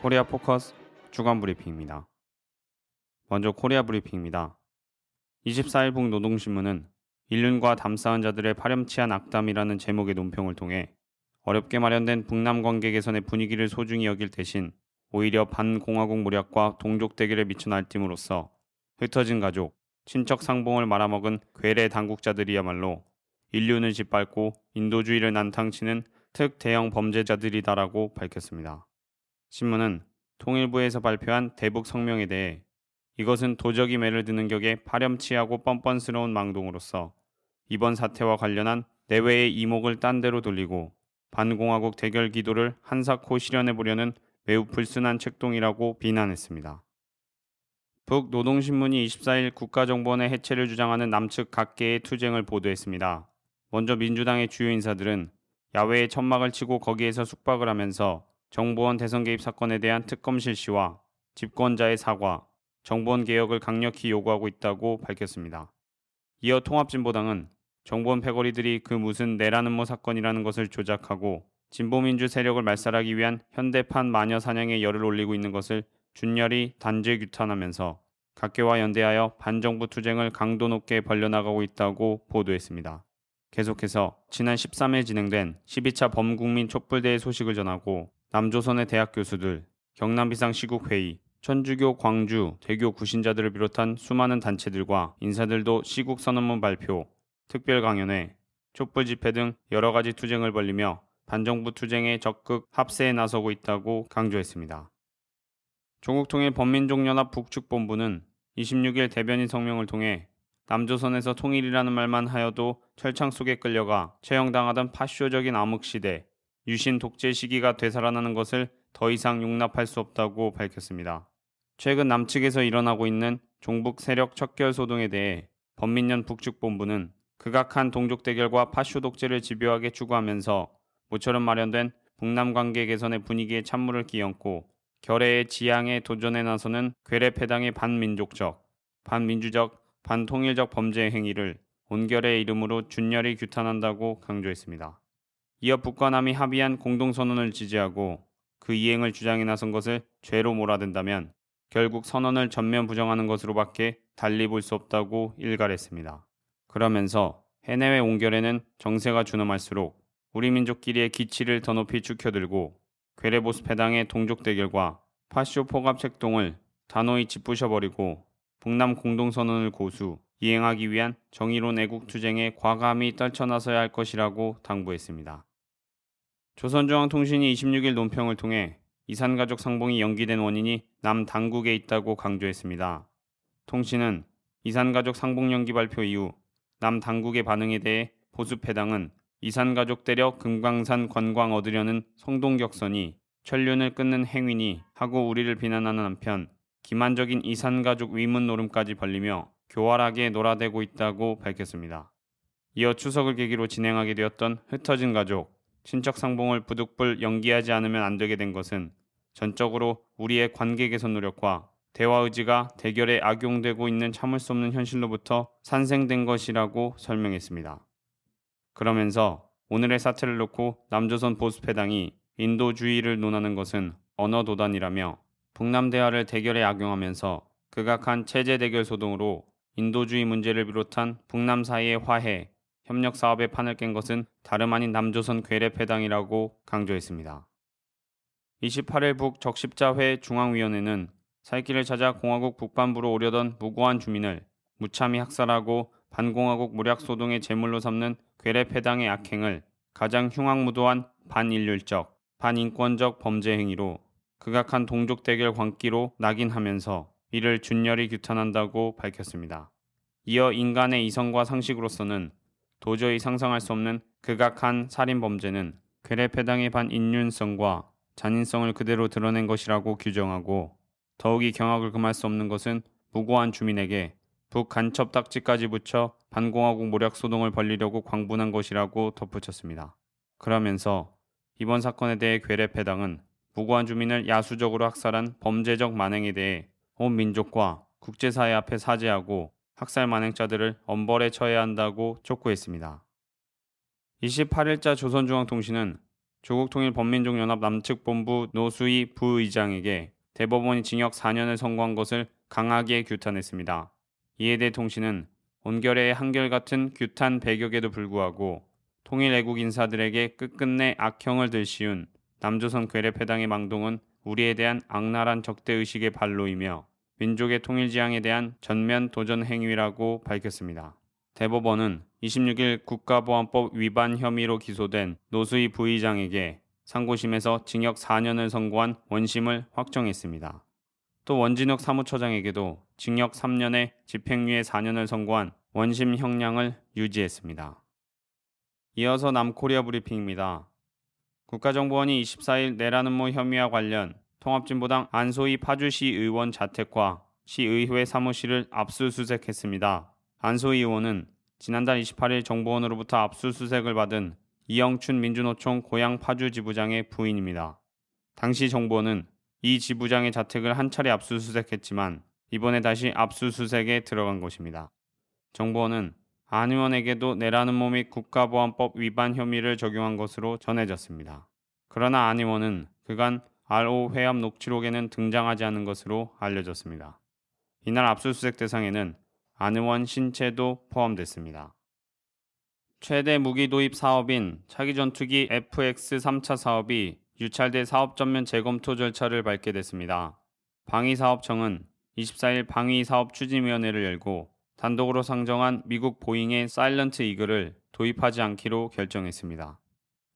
코리아포커스 주간 브리핑입니다. 먼저 코리아 브리핑입니다. 24일 북노동신문은 인륜과 담쌓은 자들의 파렴치한 악담이라는 제목의 논평을 통해 어렵게 마련된 북남 관계 개선의 분위기를 소중히 여길 대신 오히려 반공화국 무력과 동족 대결에 미쳐 날뛰므로써 흩어진 가족, 친척 상봉을 말아먹은 괴뢰 당국자들이야말로 인륜을 짓밟고 인도주의를 난탕치는 특대형 범죄자들이다라고 밝혔습니다. 신문은 통일부에서 발표한 대북 성명에 대해 이것은 도적이 매를 드는 격에 파렴치하고 뻔뻔스러운 망동으로서 이번 사태와 관련한 내외의 이목을 딴 데로 돌리고 반공화국 대결 기도를 한사코 실현해보려는 매우 불순한 책동이라고 비난했습니다. 북노동신문이 24일 국가정보원의 해체를 주장하는 남측 각계의 투쟁을 보도했습니다. 먼저 민주당의 주요 인사들은 야외에 천막을 치고 거기에서 숙박을 하면서 정보원 대선 개입 사건에 대한 특검 실시와 집권자의 사과, 정보원 개혁을 강력히 요구하고 있다고 밝혔습니다. 이어 통합진보당은 정보원 패거리들이 그 무슨 내란 음모 사건이라는 것을 조작하고 진보민주 세력을 말살하기 위한 현대판 마녀 사냥에 열을 올리고 있는 것을 준열이 단죄 규탄하면서 각계와 연대하여 반정부 투쟁을 강도 높게 벌려나가고 있다고 보도했습니다. 계속해서 지난 13일 진행된 12차 범국민 촛불대회 소식을 전하고 남조선의 대학 교수들, 경남비상시국회의, 천주교, 광주, 대교 구신자들을 비롯한 수많은 단체들과 인사들도 시국선언문 발표, 특별강연회, 촛불집회 등 여러가지 투쟁을 벌이며 반정부 투쟁에 적극 합세에 나서고 있다고 강조했습니다. 조국통일법민족연합 북측본부는 26일 대변인 성명을 통해 남조선에서 통일이라는 말만 하여도 철창 속에 끌려가 처형당하던 파쇼적인 암흑시대, 유신 독재 시기가 되살아나는 것을 더 이상 용납할 수 없다고 밝혔습니다. 최근 남측에서 일어나고 있는 종북 세력 척결 소동에 대해 범민련 북측본부는 극악한 동족 대결과 파쇼 독재를 집요하게 추구하면서 모처럼 마련된 북남 관계 개선의 분위기에 찬물을 끼얹고 결의의 지향에 도전해 나서는 괴뢰 패당의 반민족적, 반민주적, 반통일적 범죄 행위를 온결의 이름으로 준열이 규탄한다고 강조했습니다. 이어 북과 남이 합의한 공동선언을 지지하고 그 이행을 주장해 나선 것을 죄로 몰아든다면 결국 선언을 전면 부정하는 것으로밖에 달리 볼 수 없다고 일갈했습니다. 그러면서 해내외 온결에는 정세가 준엄할수록 우리 민족끼리의 기치를 더 높이 축혀들고 괴뢰보수 패당의 동족 대결과 파쇼 포갑 책동을 단호히 짓부셔버리고 북남 공동선언을 고수, 이행하기 위한 정의로운 애국투쟁에 과감히 떨쳐나서야 할 것이라고 당부했습니다. 조선중앙통신이 26일 논평을 통해 이산가족 상봉이 연기된 원인이 남 당국에 있다고 강조했습니다. 통신은 이산가족 상봉 연기 발표 이후 남 당국의 반응에 대해 보수 패당은 이산가족 때려 금강산 관광 얻으려는 성동격선이 천륜을 끊는 행위니 하고 우리를 비난하는 한편 기만적인 이산가족 위문 노름까지 벌리며 교활하게 놀아대고 있다고 밝혔습니다. 이어 추석을 계기로 진행하게 되었던 흩어진 가족, 친척 상봉을 부득불 연기하지 않으면 안 되게 된 것은 전적으로 우리의 관계 개선 노력과 대화 의지가 대결에 악용되고 있는 참을 수 없는 현실로부터 산생된 것이라고 설명했습니다. 그러면서 오늘의 사태를 놓고 남조선 보수 패당이 인도주의를 논하는 것은 언어 도단이라며 북남 대화를 대결에 악용하면서 극악한 체제 대결 소동으로 인도주의 문제를 비롯한 북남 사이의 화해, 협력 사업의 판을 깬 것은 다름 아닌 남조선 괴뢰 패당이라고 강조했습니다. 28일 북 적십자회 중앙위원회는 살 길을 찾아 공화국 북반부로 오려던 무고한 주민을 무참히 학살하고 반공화국 무력 소동의 제물로 삼는 괴뢰 패당의 악행을 가장 흉악무도한 반인륜적, 반인권적 범죄 행위로 극악한 동족 대결 광기로 낙인하면서 이를 준열이 규탄한다고 밝혔습니다. 이어 인간의 이성과 상식으로서는 도저히 상상할 수 없는 극악한 살인범죄는 괴뢰 패당의 반인륜성과 잔인성을 그대로 드러낸 것이라고 규정하고 더욱이 경악을 금할 수 없는 것은 무고한 주민에게 북간첩 딱지까지 붙여 반공화국 모략 소동을 벌이려고 광분한 것이라고 덧붙였습니다. 그러면서 이번 사건에 대해 괴뢰 패당은 무고한 주민을 야수적으로 학살한 범죄적 만행에 대해 온 민족과 국제사회 앞에 사죄하고 학살 만행자들을 엄벌에 처해야 한다고 촉구했습니다. 28일자 조선중앙통신은 조국통일법민족연합 남측본부 노수희 부의장에게 대법원이 징역 4년을 선고한 것을 강하게 규탄했습니다. 이에 대해 통신은 온결의 한결같은 규탄 배격에도 불구하고 통일 애국 인사들에게 끝끝내 악형을 들씌운 남조선 괴뢰패당의 망동은 우리에 대한 악랄한 적대의식의 발로이며 민족의 통일지향에 대한 전면 도전 행위라고 밝혔습니다. 대법원은 26일 국가보안법 위반 혐의로 기소된 노수희 부의장에게 상고심에서 징역 4년을 선고한 원심을 확정했습니다. 또 원진혁 사무처장에게도 징역 3년에 집행유예 4년을 선고한 원심 형량을 유지했습니다. 이어서 남코리아 브리핑입니다. 국가정보원이 24일 내란음모 혐의와 관련 통합진보당 안소희 파주시 의원 자택과 시의회 사무실을 압수수색했습니다. 안소희 의원은 지난달 28일 정보원으로부터 압수수색을 받은 이영춘 민주노총 고양 파주 지부장의 부인입니다. 당시 정보원은 이 지부장의 자택을 한 차례 압수수색했지만 이번에 다시 압수수색에 들어간 것입니다. 정보원은 안 의원에게도 내란음모 및 국가보안법 위반 혐의를 적용한 것으로 전해졌습니다. 그러나 안 의원은 그간 RO 회합 녹취록에는 등장하지 않은 것으로 알려졌습니다. 이날 압수수색 대상에는 안 의원 신체도 포함됐습니다. 최대 무기 도입 사업인 차기전투기 FX 3차 사업이 유찰돼 사업 전면 재검토 절차를 밟게 됐습니다. 방위사업청은 24일 방위사업추진위원회를 열고 단독으로 상정한 미국 보잉의 사일런트 이글을 도입하지 않기로 결정했습니다.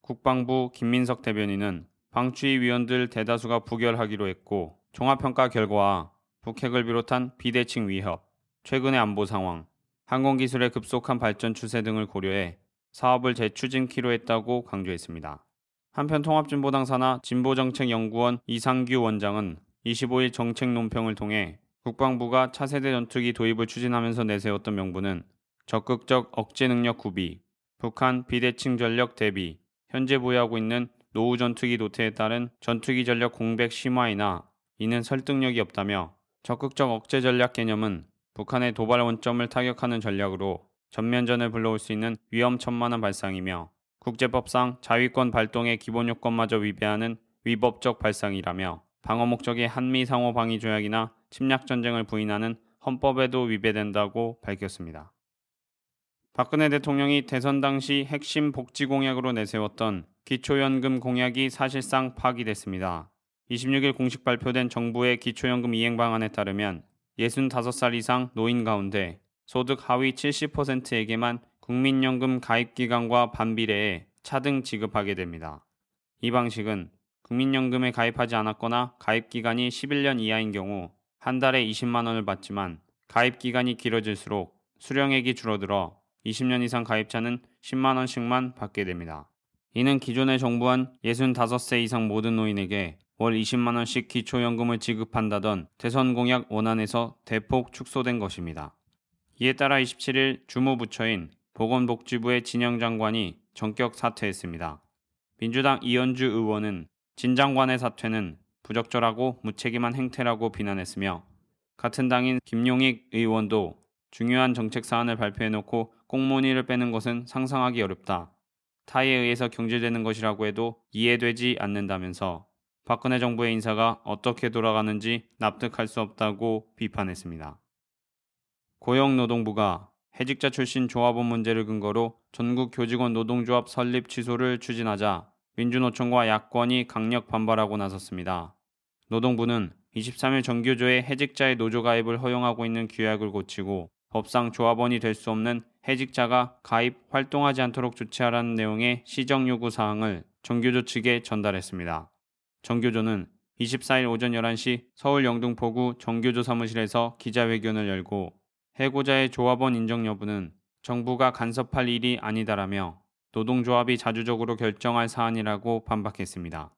국방부 김민석 대변인은 방추위위원들 대다수가 부결하기로 했고 종합평가 결과와 북핵을 비롯한 비대칭 위협, 최근의 안보 상황, 항공기술의 급속한 발전 추세 등을 고려해 사업을 재추진키로 했다고 강조했습니다. 한편 통합진보당 산하 진보정책연구원 이상규 원장은 25일 정책 논평을 통해 국방부가 차세대 전투기 도입을 추진하면서 내세웠던 명분은 적극적 억제 능력 구비, 북한 비대칭 전력 대비, 현재 보유하고 있는 노후 전투기 도태에 따른 전투기 전력 공백 심화이나 이는 설득력이 없다며 적극적 억제 전략 개념은 북한의 도발 원점을 타격하는 전략으로 전면전을 불러올 수 있는 위험천만한 발상이며 국제법상 자위권 발동의 기본 요건마저 위배하는 위법적 발상이라며 방어 목적의 한미 상호 방위 조약이나 침략 전쟁을 부인하는 헌법에도 위배된다고 밝혔습니다. 박근혜 대통령이 대선 당시 핵심 복지 공약으로 내세웠던 기초연금 공약이 사실상 파기됐습니다. 26일 공식 발표된 정부의 기초연금 이행 방안에 따르면 65살 이상 노인 가운데 소득 하위 70%에게만 국민연금 가입기간과 반비례해 차등 지급하게 됩니다. 이 방식은 국민연금에 가입하지 않았거나 가입기간이 11년 이하인 경우 한 달에 20만 원을 받지만 가입기간이 길어질수록 수령액이 줄어들어 20년 이상 가입자는 10만 원씩만 받게 됩니다. 이는 기존의 정부안 65세 이상 모든 노인에게 월 20만 원씩 기초연금을 지급한다던 대선 공약 원안에서 대폭 축소된 것입니다. 이에 따라 27일 주무부처인 보건복지부의 진영 장관이 전격 사퇴했습니다. 민주당 이연주 의원은 진 장관의 사퇴는 부적절하고 무책임한 행태라고 비난했으며 같은 당인 김용익 의원도 중요한 정책 사안을 발표해놓고 꽁무니를 빼는 것은 상상하기 어렵다. 타의에 의해서 경질되는 것이라고 해도 이해되지 않는다면서 박근혜 정부의 인사가 어떻게 돌아가는지 납득할 수 없다고 비판했습니다. 고용노동부가 해직자 출신 조합원 문제를 근거로 전국 교직원 노동조합 설립 취소를 추진하자 민주노총과 야권이 강력 반발하고 나섰습니다. 노동부는 23일 정규조에 해직자의 노조 가입을 허용하고 있는 규약을 고치고 법상 조합원이 될 수 없는 해직자가 가입, 활동하지 않도록 조치하라는 내용의 시정 요구 사항을 정규조 측에 전달했습니다. 정교조는 24일 오전 11시 서울 영등포구 정교조 사무실에서 기자회견을 열고 해고자의 조합원 인정 여부는 정부가 간섭할 일이 아니다라며 노동조합이 자주적으로 결정할 사안이라고 반박했습니다.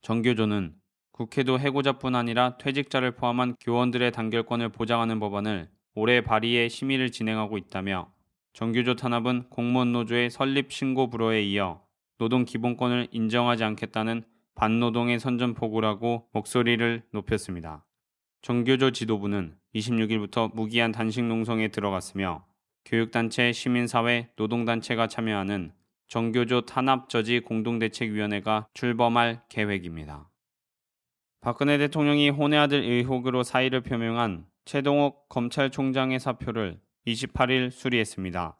정교조는 국회도 해고자뿐 아니라 퇴직자를 포함한 교원들의 단결권을 보장하는 법안을 올해 발의해 심의를 진행하고 있다며 정교조 탄압은 공무원 노조의 설립 신고 불허에 이어 노동 기본권을 인정하지 않겠다는 반노동의 선전포고라고 목소리를 높였습니다. 정교조 지도부는 26일부터 무기한 단식 농성에 들어갔으며 교육단체, 시민사회, 노동단체가 참여하는 정교조 탄압 저지 공동대책위원회가 출범할 계획입니다. 박근혜 대통령이 혼외 아들 의혹으로 사의를 표명한 최동욱 검찰총장의 사표를 28일 수리했습니다.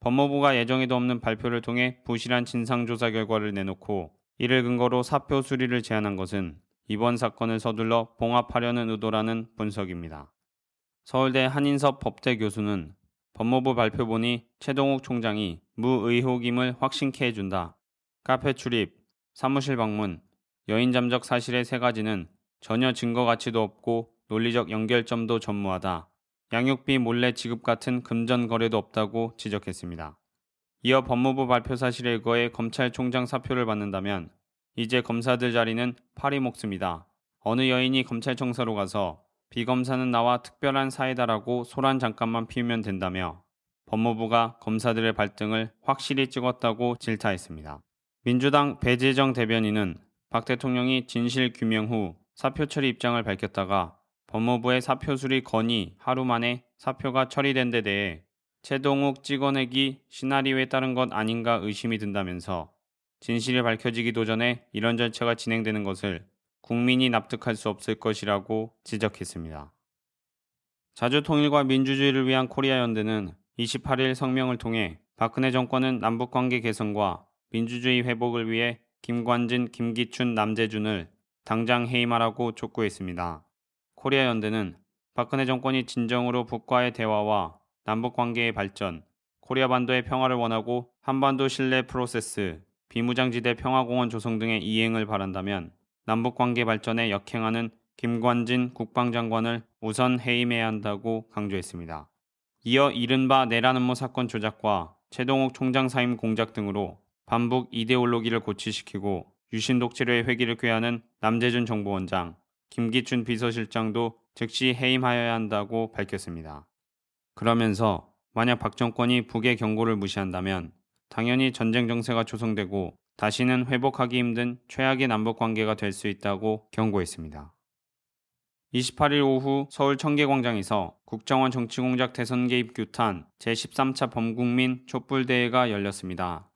법무부가 예정에도 없는 발표를 통해 부실한 진상조사 결과를 내놓고 이를 근거로 사표 수리를 제안한 것은 이번 사건을 서둘러 봉합하려는 의도라는 분석입니다. 서울대 한인섭 법대 교수는 법무부 발표 보니 최동욱 총장이 무의혹임을 확신케 해준다. 카페 출입, 사무실 방문, 여인 잠적 사실의 세 가지는 전혀 증거 가치도 없고 논리적 연결점도 전무하다. 양육비 몰래 지급 같은 금전 거래도 없다고 지적했습니다. 이어 법무부 발표 사실에 의거해 검찰총장 사표를 받는다면 이제 검사들 자리는 파리 목숨이다. 어느 여인이 검찰청사로 가서 비검사는 나와 특별한 사이다라고 소란 잠깐만 피우면 된다며 법무부가 검사들의 발등을 확실히 찍었다고 질타했습니다. 민주당 배재정 대변인은 박 대통령이 진실 규명 후 사표 처리 입장을 밝혔다가 법무부의 사표 수리 건의 하루 만에 사표가 처리된 데 대해 최동욱 찍어내기 시나리오에 따른 것 아닌가 의심이 든다면서 진실이 밝혀지기도 전에 이런 절차가 진행되는 것을 국민이 납득할 수 없을 것이라고 지적했습니다. 자주통일과 민주주의를 위한 코리아연대는 28일 성명을 통해 박근혜 정권은 남북관계 개선과 민주주의 회복을 위해 김관진, 김기춘, 남재준을 당장 해임하라고 촉구했습니다. 코리아연대는 박근혜 정권이 진정으로 북과의 대화와 남북관계의 발전, 코리아 반도의 평화를 원하고 한반도 신뢰 프로세스, 비무장지대 평화공원 조성 등의 이행을 바란다면 남북관계 발전에 역행하는 김관진 국방장관을 우선 해임해야 한다고 강조했습니다. 이어 이른바 내란 음모 사건 조작과 최동욱 총장 사임 공작 등으로 반북 이데올로기를 고취시키고 유신 독재로의 회기를 꾀하는 남재준 정보원장, 김기춘 비서실장도 즉시 해임하여야 한다고 밝혔습니다. 그러면서 만약 박 정권이 북의 경고를 무시한다면 당연히 전쟁 정세가 조성되고 다시는 회복하기 힘든 최악의 남북관계가 될 수 있다고 경고했습니다. 28일 오후 서울 청계광장에서 국정원 정치공작 대선 개입 규탄 제13차 범국민 촛불대회가 열렸습니다.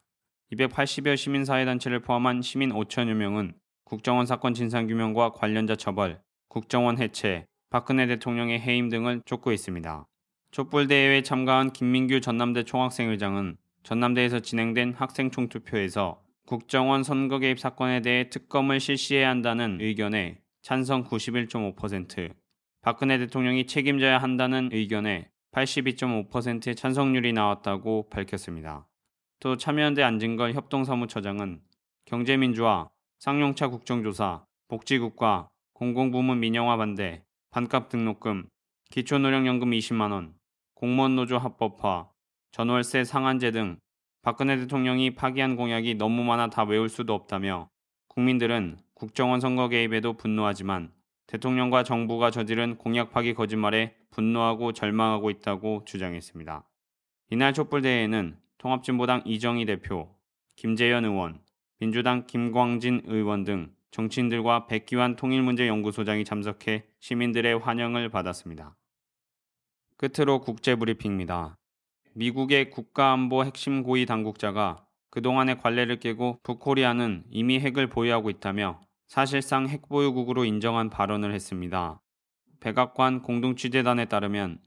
280여 시민사회단체를 포함한 시민 5천여 명은 국정원 사건 진상규명과 관련자 처벌, 국정원 해체, 박근혜 대통령의 해임 등을 촉구했습니다. 촛불대회에 참가한 김민규 전남대 총학생회장은 전남대에서 진행된 학생총투표에서 국정원 선거 개입 사건에 대해 특검을 실시해야 한다는 의견에 찬성 91.5%, 박근혜 대통령이 책임져야 한다는 의견에 82.5%의 찬성률이 나왔다고 밝혔습니다. 또 참여연대 안진걸 협동사무처장은 경제민주화, 쌍용차 국정조사, 복지국가, 공공부문 민영화 반대, 반값 등록금, 기초노령연금 20만원, 공무원 노조 합법화, 전월세 상한제 등 박근혜 대통령이 파기한 공약이 너무 많아 다 외울 수도 없다며 국민들은 국정원 선거 개입에도 분노하지만 대통령과 정부가 저지른 공약 파기 거짓말에 분노하고 절망하고 있다고 주장했습니다. 이날 촛불대회에는 통합진보당 이정희 대표, 김재현 의원, 민주당 김광진 의원 등 정치인들과 백기환 통일문제연구소장이 참석해 시민들의 환영을 받았습니다. 끝으로 국제브리핑입니다. 미국의 국가안보 핵심 고위 당국자가 그동안의 관례를 깨고 북코리아는 이미 핵을 보유하고 있다며 사실상 핵보유국으로 인정한 발언을 했습니다. 백악관 공동취재단에 따르면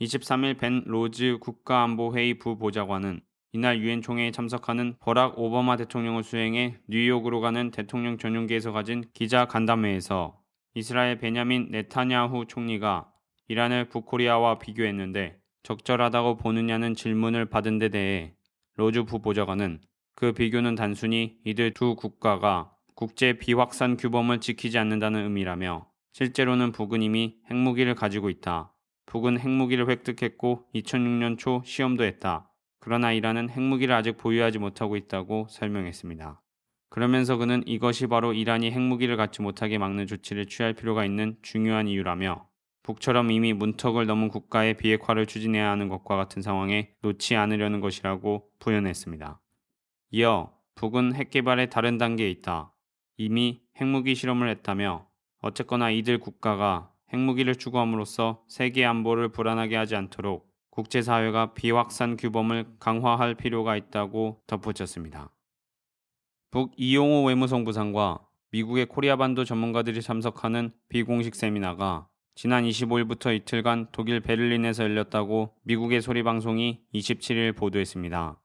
23일 벤 로즈 국가안보회의 부보좌관은 이날 유엔 총회에 참석하는 버락 오바마 대통령을 수행해 뉴욕으로 가는 대통령 전용기에서 가진 기자 간담회에서 이스라엘 베냐민 네타냐후 총리가 이란을 북코리아와 비교했는데 적절하다고 보느냐는 질문을 받은 데 대해 로즈 부보좌관은 그 비교는 단순히 이들 두 국가가 국제 비확산 규범을 지키지 않는다는 의미라며 실제로는 북은 이미 핵무기를 가지고 있다. 북은 핵무기를 획득했고 2006년 초 시험도 했다. 그러나 이란은 핵무기를 아직 보유하지 못하고 있다고 설명했습니다. 그러면서 그는 이것이 바로 이란이 핵무기를 갖지 못하게 막는 조치를 취할 필요가 있는 중요한 이유라며 북처럼 이미 문턱을 넘은 국가의 비핵화를 추진해야 하는 것과 같은 상황에 놓지 않으려는 것이라고 부연했습니다. 이어 북은 핵 개발의 다른 단계에 있다. 이미 핵무기 실험을 했다며 어쨌거나 이들 국가가 핵무기를 추구함으로써 세계 안보를 불안하게 하지 않도록 국제사회가 비확산 규범을 강화할 필요가 있다고 덧붙였습니다. 북 이용호 외무성부상과 미국의 코리아 반도 전문가들이 참석하는 비공식 세미나가 지난 25일부터 이틀간 독일 베를린에서 열렸다고 미국의 소리방송이 27일 보도했습니다.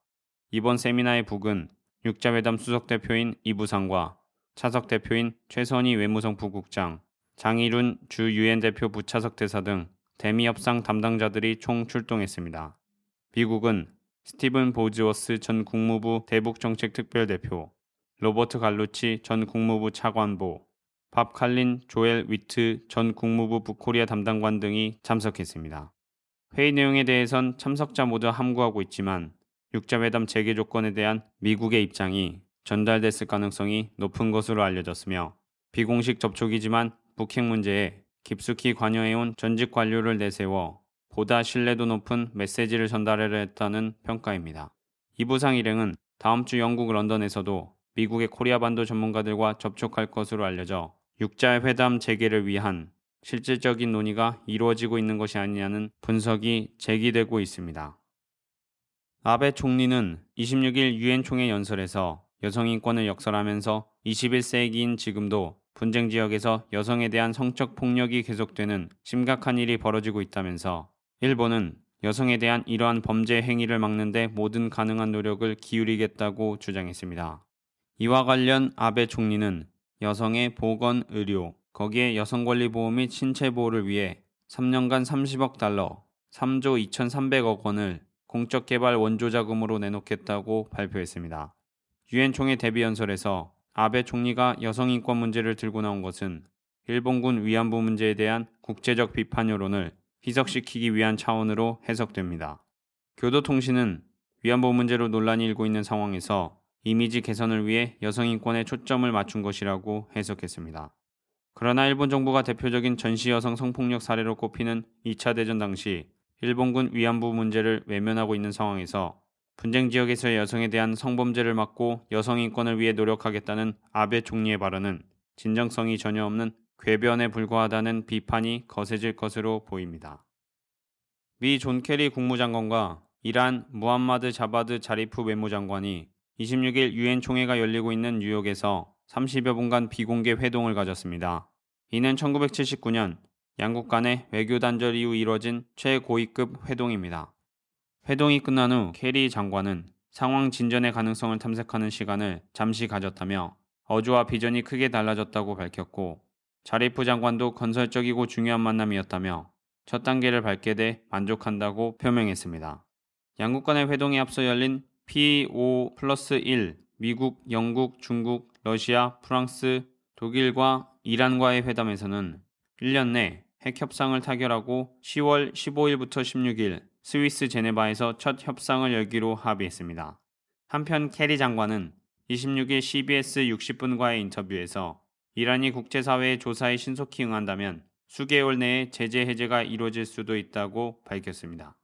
이번 세미나의 북은 6자회담 수석대표인 이 부상과 차석대표인 최선희 외무성 부국장, 장일훈 주 유엔 대표 부차석 대사 등 대미 협상 담당자들이 총 출동했습니다. 미국은 스티븐 보즈워스 전 국무부 대북정책특별대표, 로버트 갈루치 전 국무부 차관보, 밥 칼린 조엘 위트 전 국무부 북코리아 담당관 등이 참석했습니다. 회의 내용에 대해선 참석자 모두 함구하고 있지만 6자회담 재개 조건에 대한 미국의 입장이 전달됐을 가능성이 높은 것으로 알려졌으며 비공식 접촉이지만 북핵 문제에 깊숙이 관여해온 전직 관료를 내세워 보다 신뢰도 높은 메시지를 전달하려 했다는 평가입니다. 이 부상 일행은 다음 주 영국 런던에서도 미국의 코리아 반도 전문가들과 접촉할 것으로 알려져 6자회담 재개를 위한 실질적인 논의가 이루어지고 있는 것이 아니냐는 분석이 제기되고 있습니다. 아베 총리는 26일 유엔 총회 연설에서 여성 인권을 역설하면서 21세기인 지금도 분쟁 지역에서 여성에 대한 성적 폭력이 계속되는 심각한 일이 벌어지고 있다면서 일본은 여성에 대한 이러한 범죄 행위를 막는 데 모든 가능한 노력을 기울이겠다고 주장했습니다. 이와 관련 아베 총리는 여성의 보건, 의료, 거기에 여성권리보호 및 신체보호를 위해 3년간 30억 달러, 3조 2,300억 원을 공적개발 원조자금으로 내놓겠다고 발표했습니다. 유엔 총회 대비 연설에서 아베 총리가 여성 인권 문제를 들고 나온 것은 일본군 위안부 문제에 대한 국제적 비판 여론을 희석시키기 위한 차원으로 해석됩니다. 교도통신은 위안부 문제로 논란이 일고 있는 상황에서 이미지 개선을 위해 여성 인권에 초점을 맞춘 것이라고 해석했습니다. 그러나 일본 정부가 대표적인 전시 여성 성폭력 사례로 꼽히는 2차 대전 당시 일본군 위안부 문제를 외면하고 있는 상황에서 분쟁 지역에서의 여성에 대한 성범죄를 막고 여성 인권을 위해 노력하겠다는 아베 총리의 발언은 진정성이 전혀 없는 궤변에 불과하다는 비판이 거세질 것으로 보입니다. 미 존 케리 국무장관과 이란 무함마드 자바드 자리프 외무장관이 26일 유엔 총회가 열리고 있는 뉴욕에서 30여 분간 비공개 회동을 가졌습니다. 이는 1979년 양국 간의 외교 단절 이후 이뤄진 최고위급 회동입니다. 회동이 끝난 후 케리 장관은 상황 진전의 가능성을 탐색하는 시간을 잠시 가졌다며 어조와 비전이 크게 달라졌다고 밝혔고 자리프 장관도 건설적이고 중요한 만남이었다며 첫 단계를 밟게 돼 만족한다고 표명했습니다. 양국 간의 회동에 앞서 열린 P5+1 미국, 영국, 중국, 러시아, 프랑스, 독일과 이란과의 회담에서는 1년 내 핵 협상을 타결하고 10월 15일부터 16일 스위스 제네바에서 첫 협상을 열기로 합의했습니다. 한편 케리 장관은 26일 CBS 60분과의 인터뷰에서 이란이 국제사회의 조사에 신속히 응한다면 수개월 내에 제재 해제가 이루어질 수도 있다고 밝혔습니다.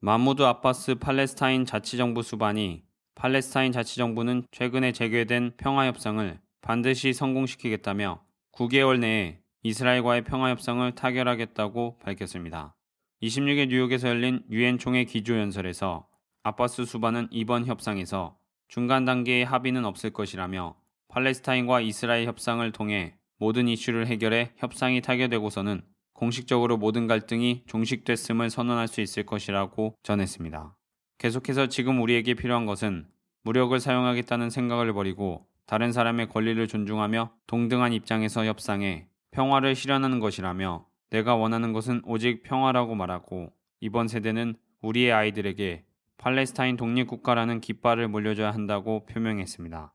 마무드 아빠스 팔레스타인 자치정부 수반이 팔레스타인 자치정부는 최근에 재개된 평화협상을 반드시 성공시키겠다며 9개월 내에 이스라엘과의 평화협상을 타결하겠다고 밝혔습니다. 26일 뉴욕에서 열린 유엔 총회 기조연설에서 아빠스 수반은 이번 협상에서 중간 단계의 합의는 없을 것이라며 팔레스타인과 이스라엘 협상을 통해 모든 이슈를 해결해 협상이 타결되고서는 공식적으로 모든 갈등이 종식됐음을 선언할 수 있을 것이라고 전했습니다. 계속해서 지금 우리에게 필요한 것은 무력을 사용하겠다는 생각을 버리고 다른 사람의 권리를 존중하며 동등한 입장에서 협상해 평화를 실현하는 것이라며 내가 원하는 것은 오직 평화라고 말하고 이번 세대는 우리의 아이들에게 팔레스타인 독립국가라는 깃발을 물려줘야 한다고 표명했습니다.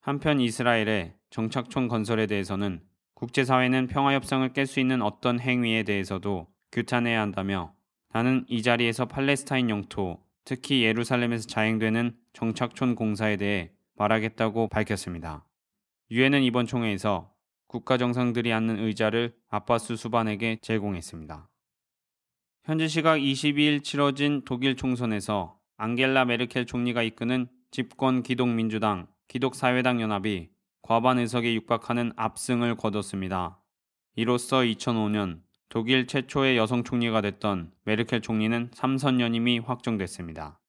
한편 이스라엘의 정착촌 건설에 대해서는 국제사회는 평화협상을 깰 수 있는 어떤 행위에 대해서도 규탄해야 한다며 나는 이 자리에서 팔레스타인 영토, 특히 예루살렘에서 자행되는 정착촌 공사에 대해 말하겠다고 밝혔습니다. 유엔은 이번 총회에서 국가 정상들이 앉는 의자를 아빠스 수반에게 제공했습니다. 현지 시각 22일 치러진 독일 총선에서 앙겔라 메르켈 총리가 이끄는 집권 기독민주당, 기독사회당 연합이 과반 의석에 육박하는 압승을 거뒀습니다. 이로써 2005년 독일 최초의 여성 총리가 됐던 메르켈 총리는 3선 연임이 확정됐습니다.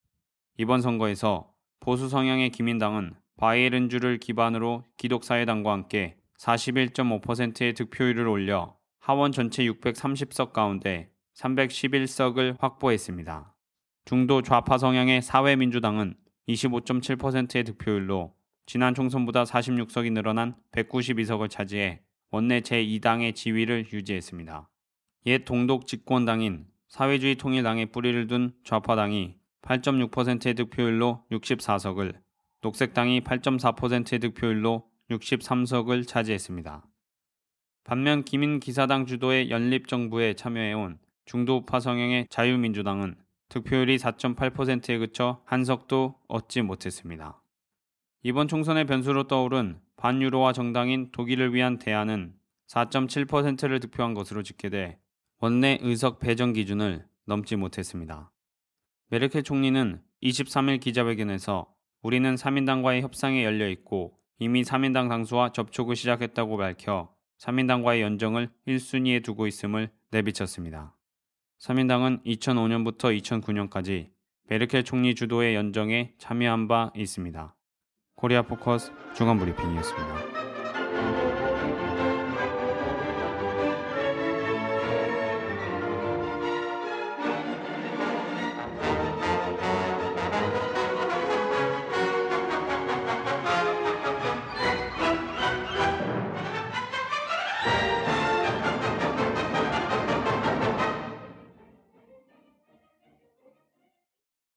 이번 선거에서 보수 성향의 기민당은 바이에른주를 기반으로 기독사회당과 함께 41.5%의 득표율을 올려 하원 전체 630석 가운데 311석을 확보했습니다. 중도 좌파 성향의 사회민주당은 25.7%의 득표율로 지난 총선보다 46석이 늘어난 192석을 차지해 원내 제2당의 지위를 유지했습니다. 옛 동독 집권당인 사회주의 통일당의 뿌리를 둔 좌파당이 8.6%의 득표율로 64석을, 녹색당이 8.4%의 득표율로 63석을 차지했습니다. 반면 기민기사당 주도의 연립정부에 참여해온 중도우파 성향의 자유민주당은 득표율이 4.8%에 그쳐 한 석도 얻지 못했습니다. 이번 총선의 변수로 떠오른 반유로화 정당인 독일을 위한 대안은 4.7%를 득표한 것으로 집계돼 원내 의석 배정 기준을 넘지 못했습니다. 메르켈 총리는 23일 기자회견에서 우리는 3인당과의 협상에 열려있고 이미 3인당 당수와 접촉을 시작했다고 밝혀 3인당과의 연정을 1순위에 두고 있음을 내비쳤습니다. 3인당은 2005년부터 2009년까지 메르켈 총리 주도의 연정에 참여한 바 있습니다. 코리아포커스 중앙브리핑이었습니다.